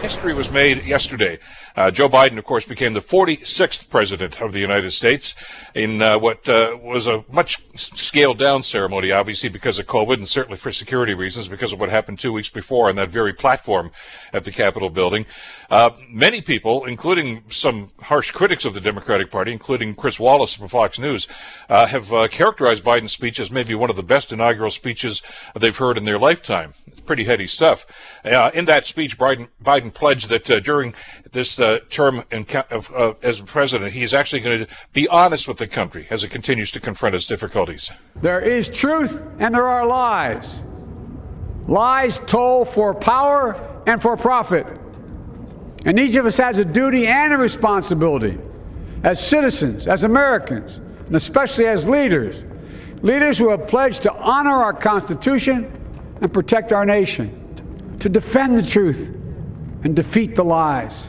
History was made yesterday. Joe Biden, of course, became the 46th president of the United States in what was a much scaled-down ceremony, obviously, because of COVID and certainly for security reasons, because of what happened 2 weeks before on that very platform at the Capitol building. Many people, including some harsh critics of the Democratic Party, including Chris Wallace from Fox News, have characterized Biden's speech as maybe one of the best inaugural speeches they've heard in their lifetime. It's pretty heady stuff. In that speech, Biden pledged that during this term as president, he is actually going to be honest with the country as it continues to confront its difficulties. There is truth and there are lies. Lies told for power and for profit. And each of us has a duty and a responsibility as citizens, as Americans, and especially as leaders. Leaders who have pledged to honor our Constitution and protect our nation, to defend the truth and defeat the lies.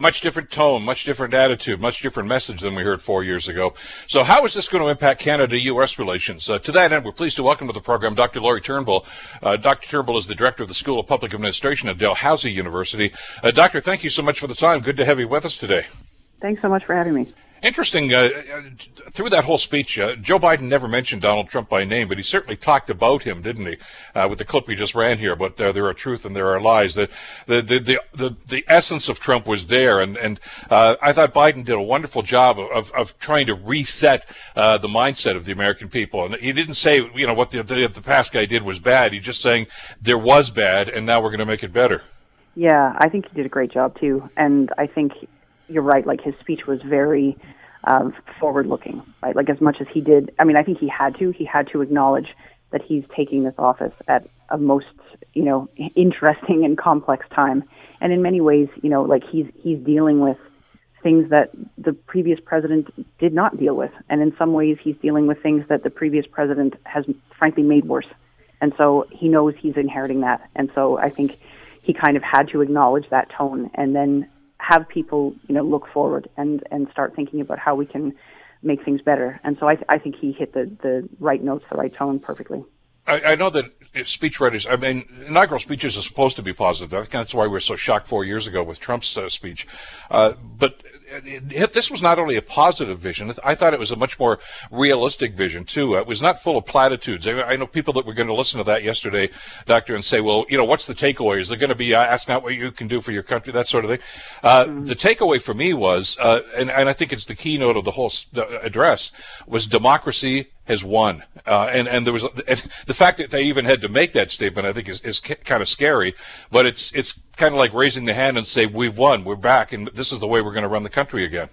Much different tone, much different attitude, much different message than we heard 4 years ago. So how is this going to impact Canada-U.S. relations? To that end, we're pleased to welcome to the program Dr. Laurie Turnbull. Dr. Turnbull is the director of the School of Public Administration at Dalhousie University. Doctor, thank you so much for the time. Good to have you with us today. Thanks so much for having me. Interesting, through that whole speech, Joe Biden never mentioned Donald Trump by name, but he certainly talked about him, didn't he, with the clip we just ran here, but there are truth and there are lies. The essence of Trump was there, and I thought Biden did a wonderful job of trying to reset the mindset of the American people. And he didn't say, you know, what the past guy did was bad. He's just saying there was bad, and now we're going to make it better. Yeah, I think he did a great job, too, and I think you're right, like his speech was very forward-looking, right? Like as much as he did, I mean, I think he had to acknowledge that he's taking this office at a most, you know, interesting and complex time. And in many ways, you know, like he's dealing with things that the previous president did not deal with. And in some ways, he's dealing with things that the previous president has frankly made worse. And so he knows he's inheriting that. And so I think he kind of had to acknowledge that tone and then have people, you know, look forward and start thinking about how we can make things better. And so I think he hit the right notes, the right tone perfectly. I know that speechwriters, I mean, inaugural speeches are supposed to be positive. I think that's why we were so shocked 4 years ago with Trump's speech. But this was not only a positive vision. I thought it was a much more realistic vision, too. It was not full of platitudes. I know people that were going to listen to that yesterday, Doctor, and say, well, you know, what's the takeaway? Is there going to be asking out what you can do for your country, that sort of thing? The takeaway for me was, and I think it's the keynote of the whole address, was democracy has won. And there was the fact that they even had to make that statement, I think, is kind of scary. But it's kind of like raising the hand and say, we've won, we're back, and this is the way we're going to run the country again.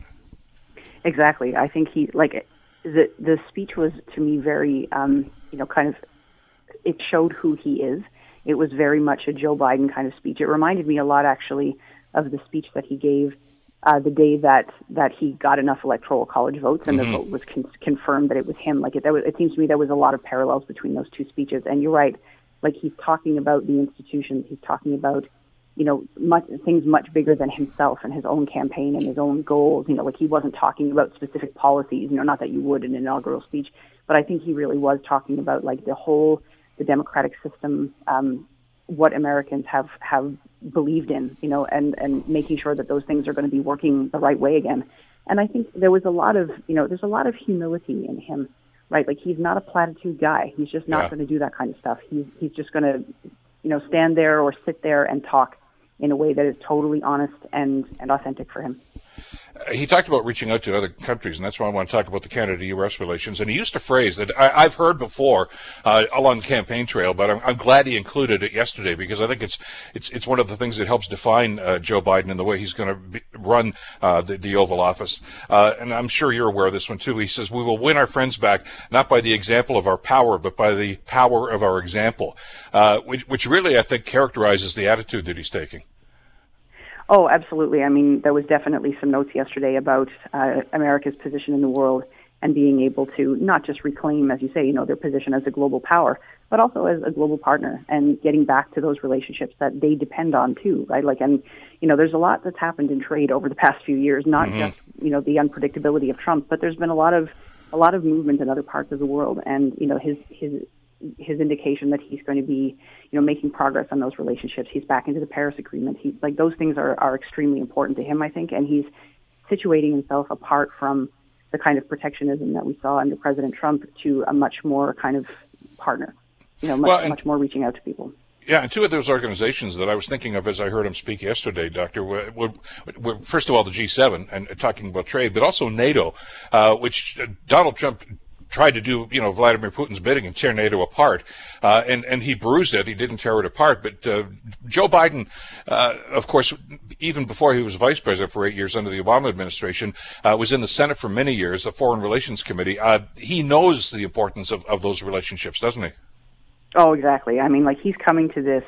Exactly. I think he, like, the speech was, to me, very, you know, kind of, it showed who he is. It was very much a Joe Biden kind of speech. It reminded me a lot, actually, of the speech that he gave the day that he got enough electoral college votes and the vote was confirmed that it was him. Like it seems to me there was a lot of parallels between those two speeches. And you're right, like he's talking about the institutions. He's talking about, you know, things much bigger than himself and his own campaign and his own goals. You know, like he wasn't talking about specific policies, you know, not that you would in an inaugural speech, but I think he really was talking about like the democratic system, what Americans have believed in, you know, and making sure that those things are going to be working the right way again. And I think there was a lot of, you know, there's a lot of humility in him, right? Like he's not a platitude guy. He's just not going to do that kind of stuff. He's just going to, you know, stand there or sit there and talk in a way that is totally honest and authentic for him. He talked about reaching out to other countries, and that's why I want to talk about the Canada-U.S. relations. And he used a phrase that I've heard before along the campaign trail, but I'm glad he included it yesterday because I think it's one of the things that helps define Joe Biden and the way he's going to run the Oval Office. And I'm sure you're aware of this one, too. He says, we will win our friends back, not by the example of our power, but by the power of our example, which really, I think, characterizes the attitude that he's taking. Oh, absolutely. I mean, there was definitely some notes yesterday about America's position in the world and being able to not just reclaim, as you say, you know, their position as a global power, but also as a global partner and getting back to those relationships that they depend on too, right? Like, and, you know, there's a lot that's happened in trade over the past few years, not just, you know, the unpredictability of Trump, but there's been a lot of movement in other parts of the world. And, you know, his his indication that he's going to be, you know, making progress on those relationships. He's back into the Paris Agreement. He, like, those things are extremely important to him, I think, and he's situating himself apart from the kind of protectionism that we saw under President Trump to a much more kind of partner, you know, much more reaching out to people. Yeah, and two of those organizations that I was thinking of as I heard him speak yesterday, Doctor, were first of all the G7 and talking about trade, but also NATO, which Donald Trump tried to do, you know, Vladimir Putin's bidding and tear NATO apart, and he bruised it. He didn't tear it apart. But Joe Biden, of course, even before he was vice president for 8 years under the Obama administration, was in the Senate for many years, the Foreign Relations Committee. He knows the importance of those relationships, doesn't he? Oh, exactly. I mean, like, he's coming to this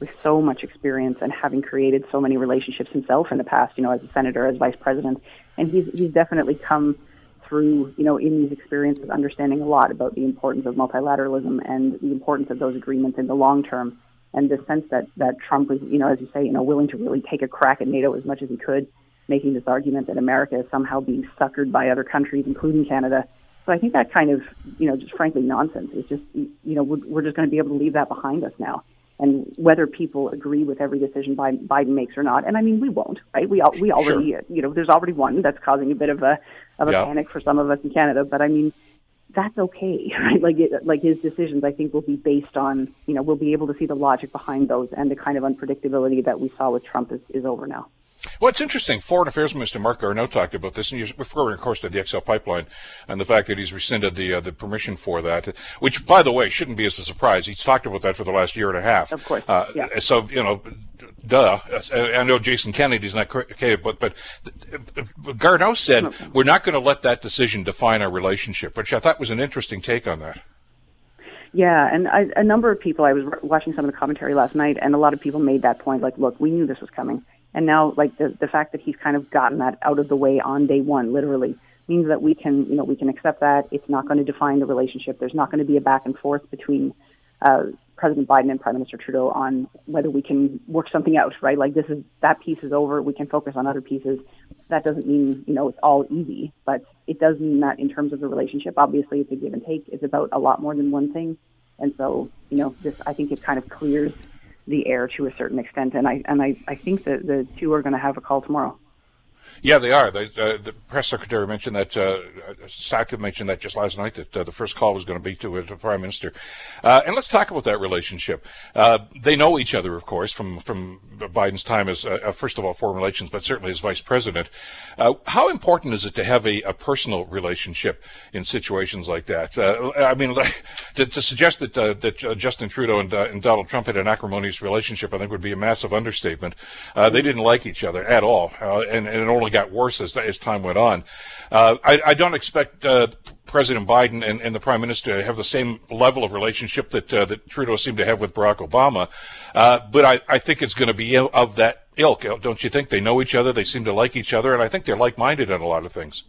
with so much experience and having created so many relationships himself in the past, you know, as a senator, as vice president, and he's definitely come through, you know, in these experiences, understanding a lot about the importance of multilateralism and the importance of those agreements in the long term, and the sense that Trump was, you know, as you say, you know, willing to really take a crack at NATO as much as he could, making this argument that America is somehow being suckered by other countries, including Canada. So I think that kind of, you know, just frankly nonsense. It's just, you know, we're just going to be able to leave that behind us now. And whether people agree with every decision Biden makes or not, and I mean, we won't, right? We already, sure. You know, there's already one that's causing a bit of a panic for some of us in Canada. But I mean, that's okay, right? Like his decisions, I think, will be based on, you know, we'll be able to see the logic behind those, and the kind of unpredictability that we saw with Trump is over now. Well, it's interesting. Foreign Affairs Minister Marc Garneau talked about this, and you're referring, of course, to the XL pipeline and the fact that he's rescinded the permission for that, which, by the way, shouldn't be as a surprise. He's talked about that for the last year and a half. Of course. Yeah. So, you know, duh. I know Jason Kennedy's not okay, but Garneau said, okay, we're not going to let that decision define our relationship, which I thought was an interesting take on that. Yeah, and a number of people, I was watching some of the commentary last night, and a lot of people made that point, like, look, we knew this was coming. And now, like, the fact that he's kind of gotten that out of the way on day one, literally, means that we can, you know, we can accept that. It's not going to define the relationship. There's not going to be a back and forth between President Biden and Prime Minister Trudeau on whether we can work something out, right? Like, that piece is over. We can focus on other pieces. That doesn't mean, you know, it's all easy, but it does mean that in terms of the relationship, obviously, it's a give and take. It's about a lot more than one thing. And so, you know, this, I think, it kind of clears the air to a certain extent, and I think that the two are going to have a call tomorrow. Yeah, they are. The press secretary mentioned that. Saka mentioned that just last night, that the first call was going to be to the prime minister. And let's talk about that relationship. They know each other, of course, from Biden's time as, first of all, foreign relations, but certainly as vice president. How important is it to have a personal relationship in situations like that? I mean, to suggest that Justin Trudeau and Donald Trump had an acrimonious relationship, I think, would be a massive understatement. They didn't like each other at all, and it only got worse as time went on. I don't expect President Biden and the Prime Minister to have the same level of relationship that Trudeau seemed to have with Barack Obama, but I think it's going to be of that ilk, don't you think? They know each other, they seem to like each other, and I think they're like-minded on a lot of things.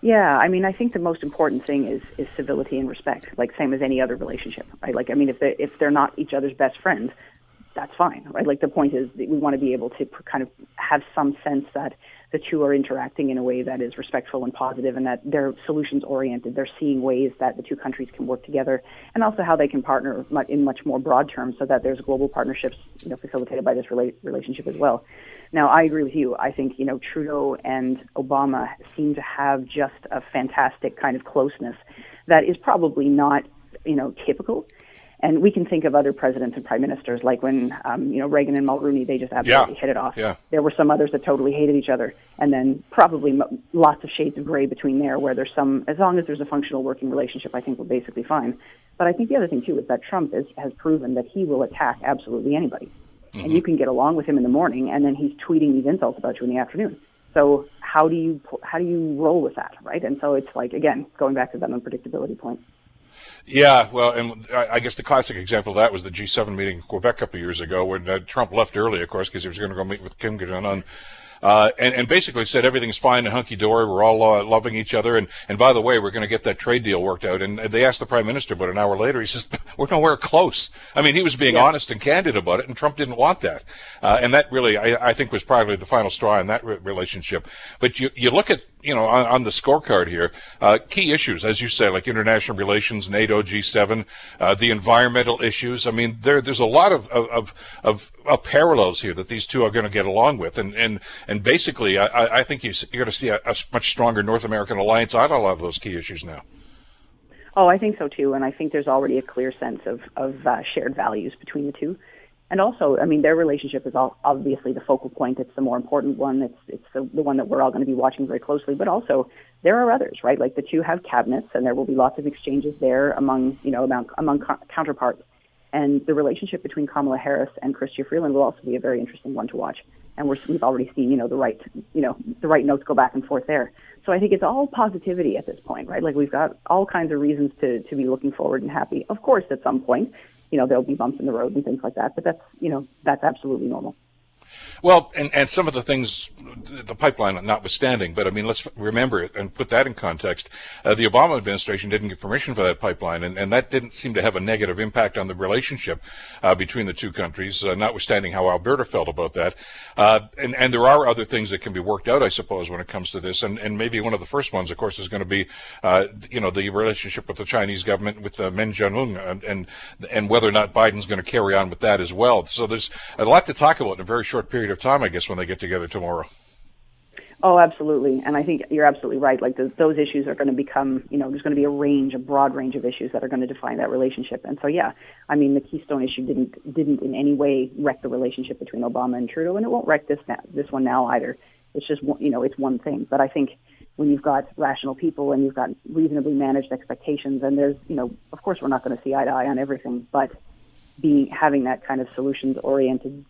Yeah, I mean, I think the most important thing is civility and respect, like, same as any other relationship, right? Like, I mean, if they're not each other's best friends, that's fine, right? Like, the point is that we want to be able to kind of have some sense that the two are interacting in a way that is respectful and positive, and that they're solutions-oriented. They're seeing ways that the two countries can work together, and also how they can partner in much more broad terms so that there's global partnerships, you know, facilitated by this relationship as well. Now, I agree with you. I think, you know, Trudeau and Obama seem to have just a fantastic kind of closeness that is probably not, you know, typical. And we can think of other presidents and prime ministers, like when, you know, Reagan and Mulroney, they just absolutely hit it off. Yeah. There were some others that totally hated each other. And then probably lots of shades of gray between there, where there's some, as long as there's a functional working relationship, I think we're basically fine. But I think the other thing, too, is that Trump has proven that he will attack absolutely anybody. Mm-hmm. And you can get along with him in the morning, and then he's tweeting these insults about you in the afternoon. So how do you roll with that, right? And so it's like, again, going back to that unpredictability point. Yeah, well, and I guess the classic example of that was the G7 meeting in Quebec a couple of years ago, when Trump left early, of course, because he was going to go meet with Kim Jong Un and basically said everything's fine and hunky-dory, we're all loving each other, and by the way, we're going to get that trade deal worked out. And they asked the prime minister about an hour later, he says, we're nowhere close. I mean, he was being honest and candid about it, and Trump didn't want that. And that really, I think, was probably the final straw in that relationship. But you look at, you know, on the scorecard here, key issues, as you say, like international relations, NATO, G7, the environmental issues. I mean, there's a lot of parallels here that these two are going to get along with, and basically, I think you're going to see a much stronger North American alliance on a lot of those key issues now. Oh, I think so too, and I think there's already a clear sense of shared values between the two. And also, I mean, their relationship is obviously the focal point. It's the more important one. It's the one that we're all going to be watching very closely. But also, there are others, right? Like the two have cabinets, and there will be lots of exchanges there among counterparts. And the relationship between Kamala Harris and Chrystia Freeland will also be a very interesting one to watch. And we've already seen, the right notes go back and forth there. So I think it's all positivity at this point, right? Like we've got all kinds of reasons to be looking forward and happy. Of course, at some point, there'll be bumps in the road and things like that, but that's absolutely normal. Well, and some of the things, the pipeline notwithstanding, but I mean, let's remember it and put that in context. The Obama administration didn't give permission for that pipeline, and that didn't seem to have a negative impact on the relationship between the two countries, notwithstanding how Alberta felt about that. And there are other things that can be worked out, I suppose, when it comes to this. And maybe one of the first ones, of course, is going to be, the relationship with the Chinese government, with Meng Wanzhou, and whether or not Biden's going to carry on with that as well. So there's a lot to talk about in a very short period of time, I guess, when they get together tomorrow. Oh, absolutely. And I think you're absolutely right. Like those issues are going to become, there's going to be a broad range of issues that are going to define that relationship. And so, yeah, I mean, the Keystone issue didn't in any way wreck the relationship between Obama and Trudeau, and it won't wreck this one now either. It's just, it's one thing. But I think when you've got rational people and you've got reasonably managed expectations, and there's, of course, we're not going to see eye to eye on everything, but having that kind of solutions-oriented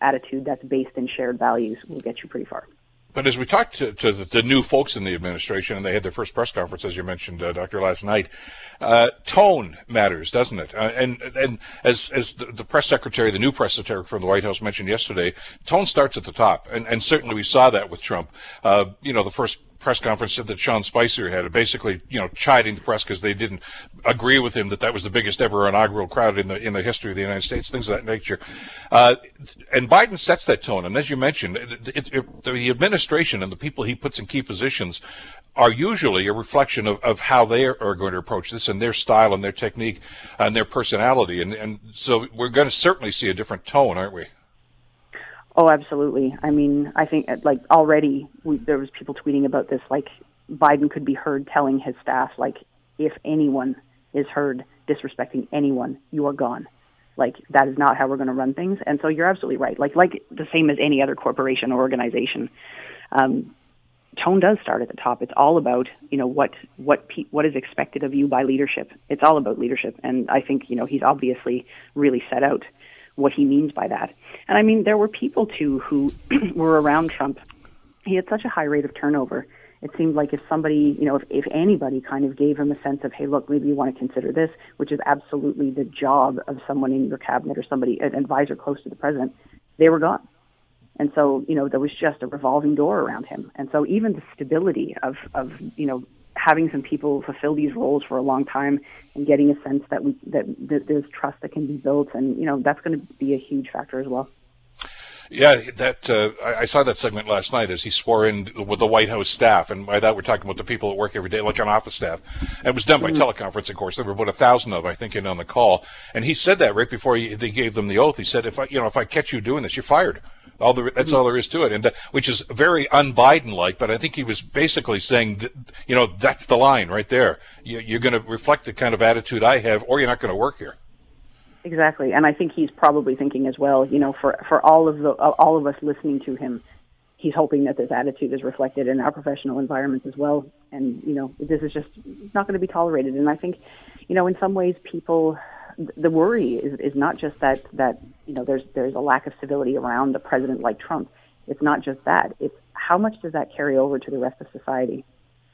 attitude that's based in shared values will get you pretty far. But as we talked to the new folks in the administration, and they had their first press conference, as you mentioned, Doctor, last night, tone matters, doesn't it? And as the press secretary, the new press secretary from the White House mentioned yesterday, tone starts at the top, and certainly we saw that with Trump. The first press conference that Sean Spicer had, basically, chiding the press because they didn't agree with him that was the biggest ever inaugural crowd in the history of the United States, things of that nature. And Biden sets that tone. And as you mentioned, the administration and the people he puts in key positions are usually a reflection of how they are going to approach this, and their style and their technique and their personality. And so we're going to certainly see a different tone, aren't we? Oh, absolutely. I mean, I think already there was people tweeting about this, like Biden could be heard telling his staff, like, if anyone is heard disrespecting anyone, you are gone. Like, that is not how we're going to run things. And so you're absolutely right. Like the same as any other corporation or organization, tone does start at the top. It's all about, what is expected of you by leadership. It's all about leadership. And I think, he's obviously really set out what he means by that. And I mean, there were people too who were around Trump. He had such a high rate of turnover. It seemed like if somebody, if anybody kind of gave him a sense of, hey, look, maybe you want to consider this, which is absolutely the job of someone in your cabinet or somebody, an advisor close to the president, they were gone. And so, there was just a revolving door around him. And so even the stability of having some people fulfill these roles for a long time and getting a sense that there's trust that can be built. And, that's going to be a huge factor as well. Yeah, that I saw that segment last night as he swore in with the White House staff, and by that we're talking about the people that work every day, like an office staff. And it was done by teleconference, of course. There were about 1,000 of them, I think, in on the call. And he said that right before they gave them the oath. He said, "If I catch you doing this, you're fired. That's all there is to it." And which is very un-Biden-like, but I think he was basically saying, that's the line right there. You're going to reflect the kind of attitude I have, or you're not going to work here. Exactly, and I think he's probably thinking as well. For all of us listening to him, he's hoping that this attitude is reflected in our professional environments as well. And this is just not going to be tolerated. And I think, in some ways, people, the worry is not just that there's a lack of civility around a president like Trump. It's not just that. It's how much does that carry over to the rest of society?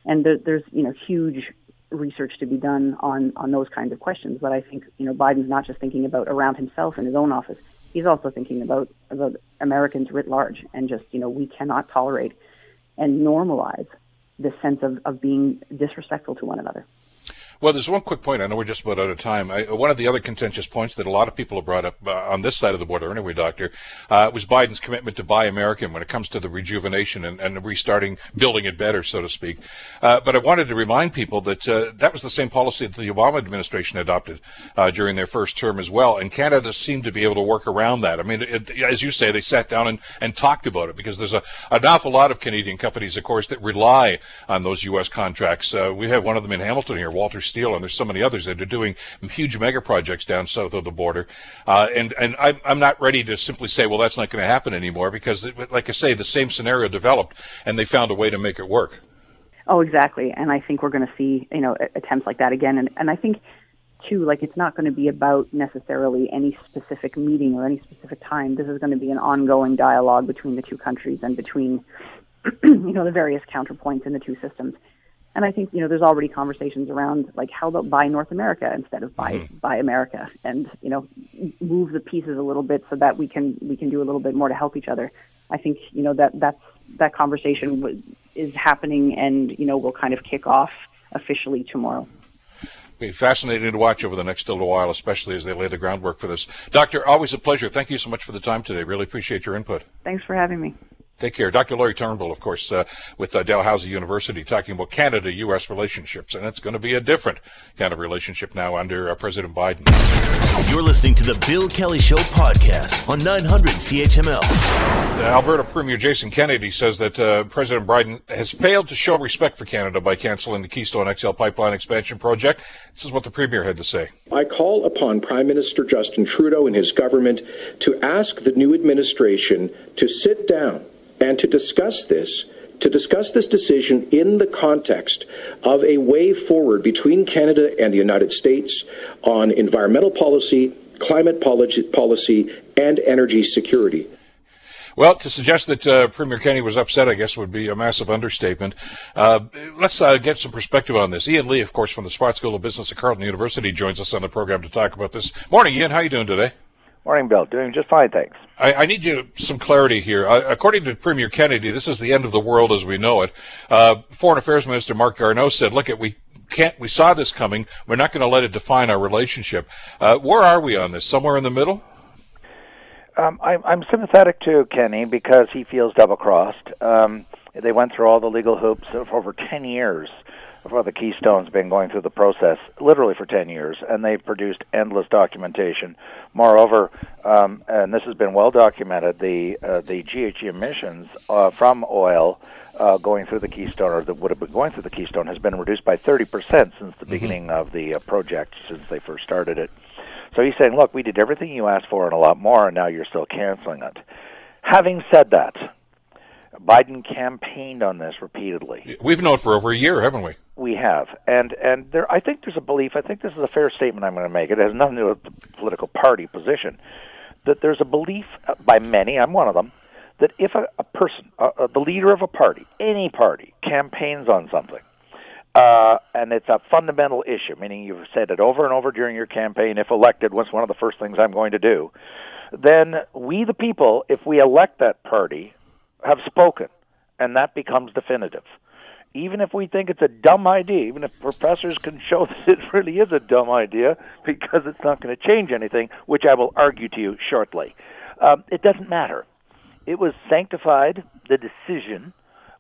And there's huge research to be done on those kinds of questions. But I think, you know, Biden's not just thinking about around himself in his own office. He's also thinking about Americans writ large, and just, you know, we cannot tolerate and normalize this sense of being disrespectful to one another. Well, there's one quick point. I know we're just about out of time. One of the other contentious points that a lot of people have brought up on this side of the border anyway, Doctor, was Biden's commitment to buy American when it comes to the rejuvenation and restarting, building it better, so to speak. But I wanted to remind people that that was the same policy that the Obama administration adopted during their first term as well. And Canada seemed to be able to work around that. I mean, as you say, they sat down and talked about it, because there's an awful lot of Canadian companies, of course, that rely on those U.S. contracts. We have one of them in Hamilton here, Walter Steel, and there's so many others that are doing huge mega projects down south of the border, and I'm not ready to simply say, well, that's not going to happen anymore, because, like I say, the same scenario developed and they found a way to make it work. Oh, exactly. And I think we're going to see, you know, attempts like that again. And I think too, like, it's not going to be about necessarily any specific meeting or any specific time. This is going to be an ongoing dialogue between the two countries and between you know, the various counterpoints in the two systems. And I think, you know, there's already conversations around, like, how about buy North America instead of buy America, and, you know, move the pieces a little bit so that we can do a little bit more to help each other. I think, you know, that conversation is happening, and, you know, will kind of kick off officially tomorrow. It'll be fascinating to watch over the next little while, especially as they lay the groundwork for this. Doctor, always a pleasure. Thank you so much for the time today. Really appreciate your input. Thanks for having me. Take care. Dr. Laurie Turnbull, of course, with Dalhousie University, talking about Canada-U.S. relationships. And it's going to be a different kind of relationship now under President Biden. You're listening to the Bill Kelly Show podcast on 900 CHML. Alberta Premier Jason Kenney says that President Biden has failed to show respect for Canada by canceling the Keystone XL pipeline expansion project. This is what the Premier had to say. I call upon Prime Minister Justin Trudeau and his government to ask the new administration to sit down and to discuss this decision in the context of a way forward between Canada and the United States on environmental policy, climate policy, and energy security. Well, to suggest that Premier Kenney was upset, I guess, would be a massive understatement. Let's get some perspective on this. Ian Lee, of course, from the Sprott School of Business at Carleton University, joins us on the program to talk about this. Morning, Ian. How are you doing today? Morning, Bill. Doing just fine, thanks. I need you some clarity here. According to Premier Kenney, this is the end of the world as we know it. Foreign Affairs Minister Marc Garneau said, "Look, we saw this coming. We're not going to let it define our relationship." Where are we on this? Somewhere in the middle? I'm sympathetic to Kenney because he feels double-crossed. They went through all the legal hoops of over 10 years. Well, the Keystone's been going through the process literally for 10 years, and they've produced endless documentation. Moreover, and this has been well documented, the GHG emissions from oil going through the Keystone, or that would have been going through the Keystone, has been reduced by 30% since the beginning of the project, since they first started it. So he's saying, look, we did everything you asked for and a lot more, and now you're still canceling it. Having said that, Biden campaigned on this repeatedly. We've known for over a year, haven't we? We have, and there, I think there's a belief, I think this is a fair statement I'm going to make, it has nothing to do with the political party position, that there's a belief by many, I'm one of them, that if a person, the leader of a party, any party, campaigns on something, and it's a fundamental issue, meaning you've said it over and over during your campaign, if elected, what's one of the first things I'm going to do, then we the people, if we elect that party, have spoken, and that becomes definitive. Even if we think it's a dumb idea, even if professors can show that it really is a dumb idea because it's not going to change anything, which I will argue to you shortly, it doesn't matter. It was sanctified, the decision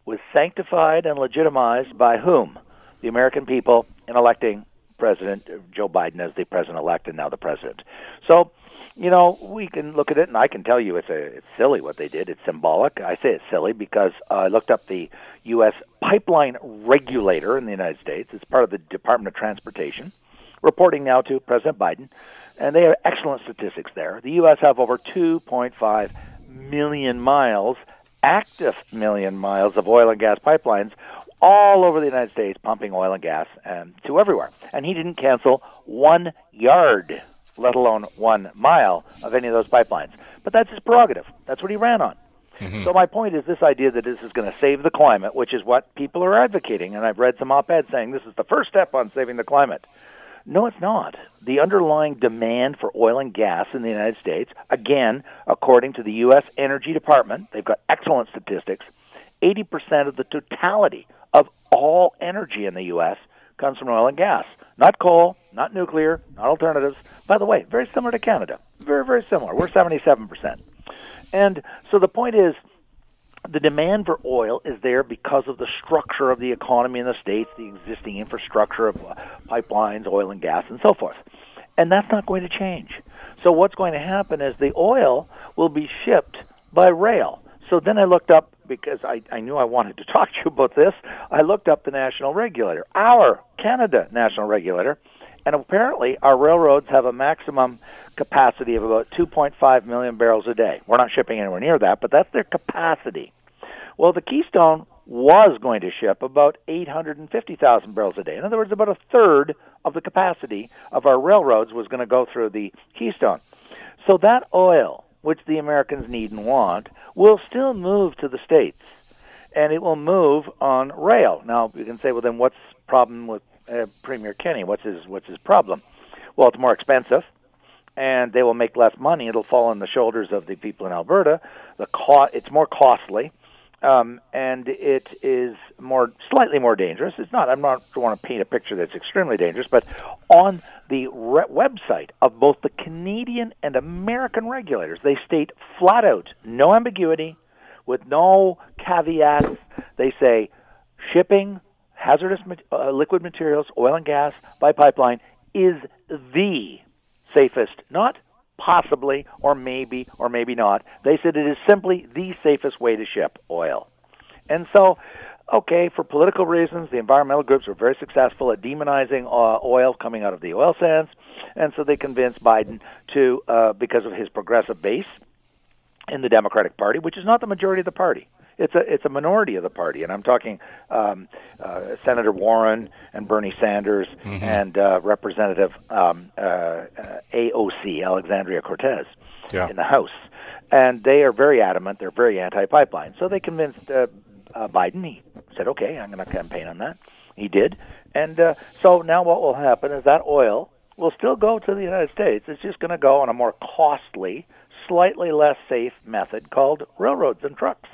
was sanctified and legitimized by whom? The American people in electing President Joe Biden as the president-elect and now the president. So, you know, we can look at it, and I can tell you it's silly what they did. It's symbolic. I say it's silly because I looked up the U.S. pipeline regulator in the United States. It's part of the Department of Transportation, reporting now to President Biden, and they have excellent statistics there. The U.S. have over 2.5 million miles, active million miles of oil and gas pipelines all over the United States, pumping oil and gas to everywhere. And he didn't cancel 1 yard, let alone 1 mile, of any of those pipelines. But that's his prerogative. That's what he ran on. Mm-hmm. So my point is this idea that this is going to save the climate, which is what people are advocating, and I've read some op-eds saying this is the first step on saving the climate. No, it's not. The underlying demand for oil and gas in the United States, again, according to the U.S. Energy Department, they've got excellent statistics, 80% of the totality of all energy in the U.S. comes from oil and gas. Not coal, not nuclear, not alternatives. By the way, very similar to Canada. Very, very similar. We're 77%. And so the point is, the demand for oil is there because of the structure of the economy in the States, the existing infrastructure of pipelines, oil and gas, and so forth. And that's not going to change. So what's going to happen is the oil will be shipped by rail. So then I looked up, because I knew I wanted to talk to you about this, I looked up the national regulator, our Canada national regulator, and apparently our railroads have a maximum capacity of about 2.5 million barrels a day. We're not shipping anywhere near that, but that's their capacity. Well, the Keystone was going to ship about 850,000 barrels a day. In other words, about a third of the capacity of our railroads was going to go through the Keystone. So that oil, which the Americans need and want, will still move to the States, and it will move on rail. Now, you can say, well, then what's the problem with Premier Kenney? What's his problem? Well, it's more expensive, and they will make less money. It'll fall on the shoulders of the people in Alberta. It's more costly, and it is slightly more dangerous. It's not. I'm not want to paint a picture that's extremely dangerous, but on the website of both the Canadian and American regulators, they state flat out, no ambiguity, with no caveats. They say shipping hazardous liquid materials, oil and gas, by pipeline is the safest, not possibly or maybe not. They said it is simply the safest way to ship oil. And so, okay, for political reasons, the environmental groups were very successful at demonizing oil coming out of the oil sands. And so they convinced Biden to, because of his progressive base in the Democratic Party, which is not the majority of the party. It's a minority of the party, and I'm talking Senator Warren and Bernie Sanders mm-hmm. and Representative AOC, Alexandria Ocasio-Cortez, yeah. in the House. And they are very adamant. They're very anti-pipeline. So they convinced Biden. He said, okay, I'm going to campaign on that. He did. And so now what will happen is that oil will still go to the United States. It's just going to go on a more costly, slightly less safe method called railroads and trucks.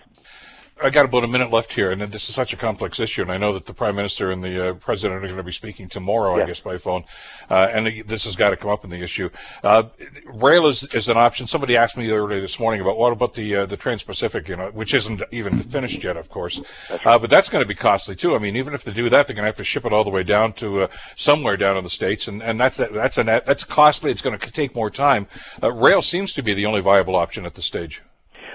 I got about a minute left here, and this is such a complex issue, and I know that the Prime Minister and the President are going to be speaking tomorrow, yes. I guess, by phone, and this has got to come up in the issue. Rail is an option. Somebody asked me earlier this morning about what about the Trans-Pacific, you know, which isn't even finished yet, of course, that's right. But that's going to be costly too. I mean, even if they do that, they're going to have to ship it all the way down to somewhere down in the States, and that's costly. It's going to take more time. Rail seems to be the only viable option at this stage.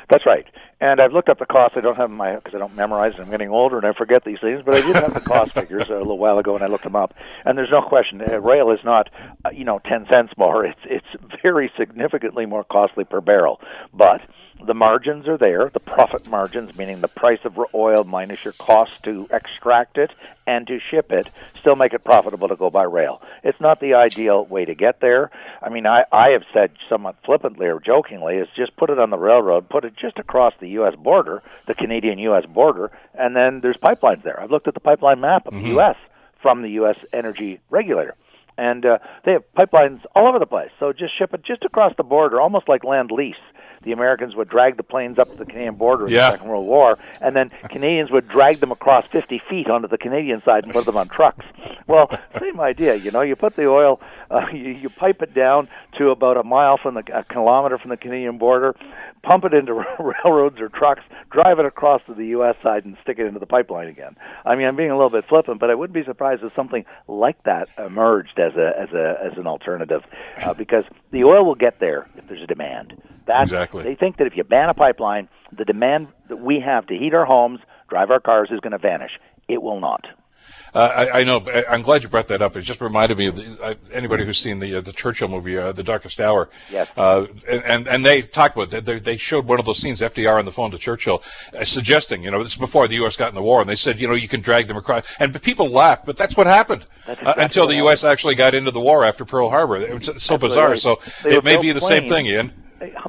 That's right. And I've looked up the cost. I don't have my because I don't memorize it. I'm getting older and I forget these things. But I did have the cost figures a little while ago, and I looked them up. And there's no question, rail is not, 10 cents more. It's very significantly more costly per barrel. But the margins are there. The profit margins, meaning the price of oil minus your cost to extract it and to ship it, still make it profitable to go by rail. It's not the ideal way to get there. I mean, I have said somewhat flippantly or jokingly, is just put it on the railroad, put it just across the U.S. border, the Canadian-U.S. border, and then there's pipelines there. I've looked at the pipeline map of mm-hmm. the U.S. from the U.S. Energy Regulator. And they have pipelines all over the place. So just ship it just across the border, almost like land lease. The Americans would drag the planes up to the Canadian border in yeah. the Second World War, and then Canadians would drag them across 50 feet onto the Canadian side and put them on trucks. Well, same idea, you put the oil, you pipe it down to about a kilometer from the Canadian border, pump it into railroads or trucks, drive it across to the U.S. side, and stick it into the pipeline again. I mean, I'm being a little bit flippant, but I wouldn't be surprised if something like that emerged as an alternative, because the oil will get there if there's a demand. Exactly. They think that if you ban a pipeline, the demand that we have to heat our homes, drive our cars is going to vanish. It will not. I know. But I'm glad you brought that up. It just reminded me of anybody who's seen the Churchill movie, The Darkest Hour. Yes. And they talked about it. They showed one of those scenes, FDR on the phone to Churchill, suggesting, this is before the U.S. got in the war, and they said, you can drag them across. And people laughed, but that's what happened until the U.S. actually got into the war after Pearl Harbor. It was so bizarre. Right. So it may be the same thing, Ian.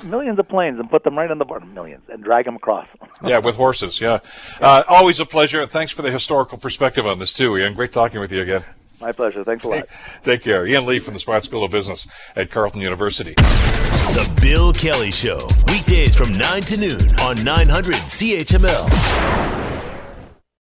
millions of planes and put them right on the border, millions, and drag them across. Yeah, with horses, yeah. Always a pleasure. Thanks for the historical perspective on this, too, Ian. Great talking with you again. My pleasure. Thanks a lot. Take care. Ian Lee from the Sprott School of Business at Carleton University. The Bill Kelly Show, weekdays from 9 to noon on 900 CHML.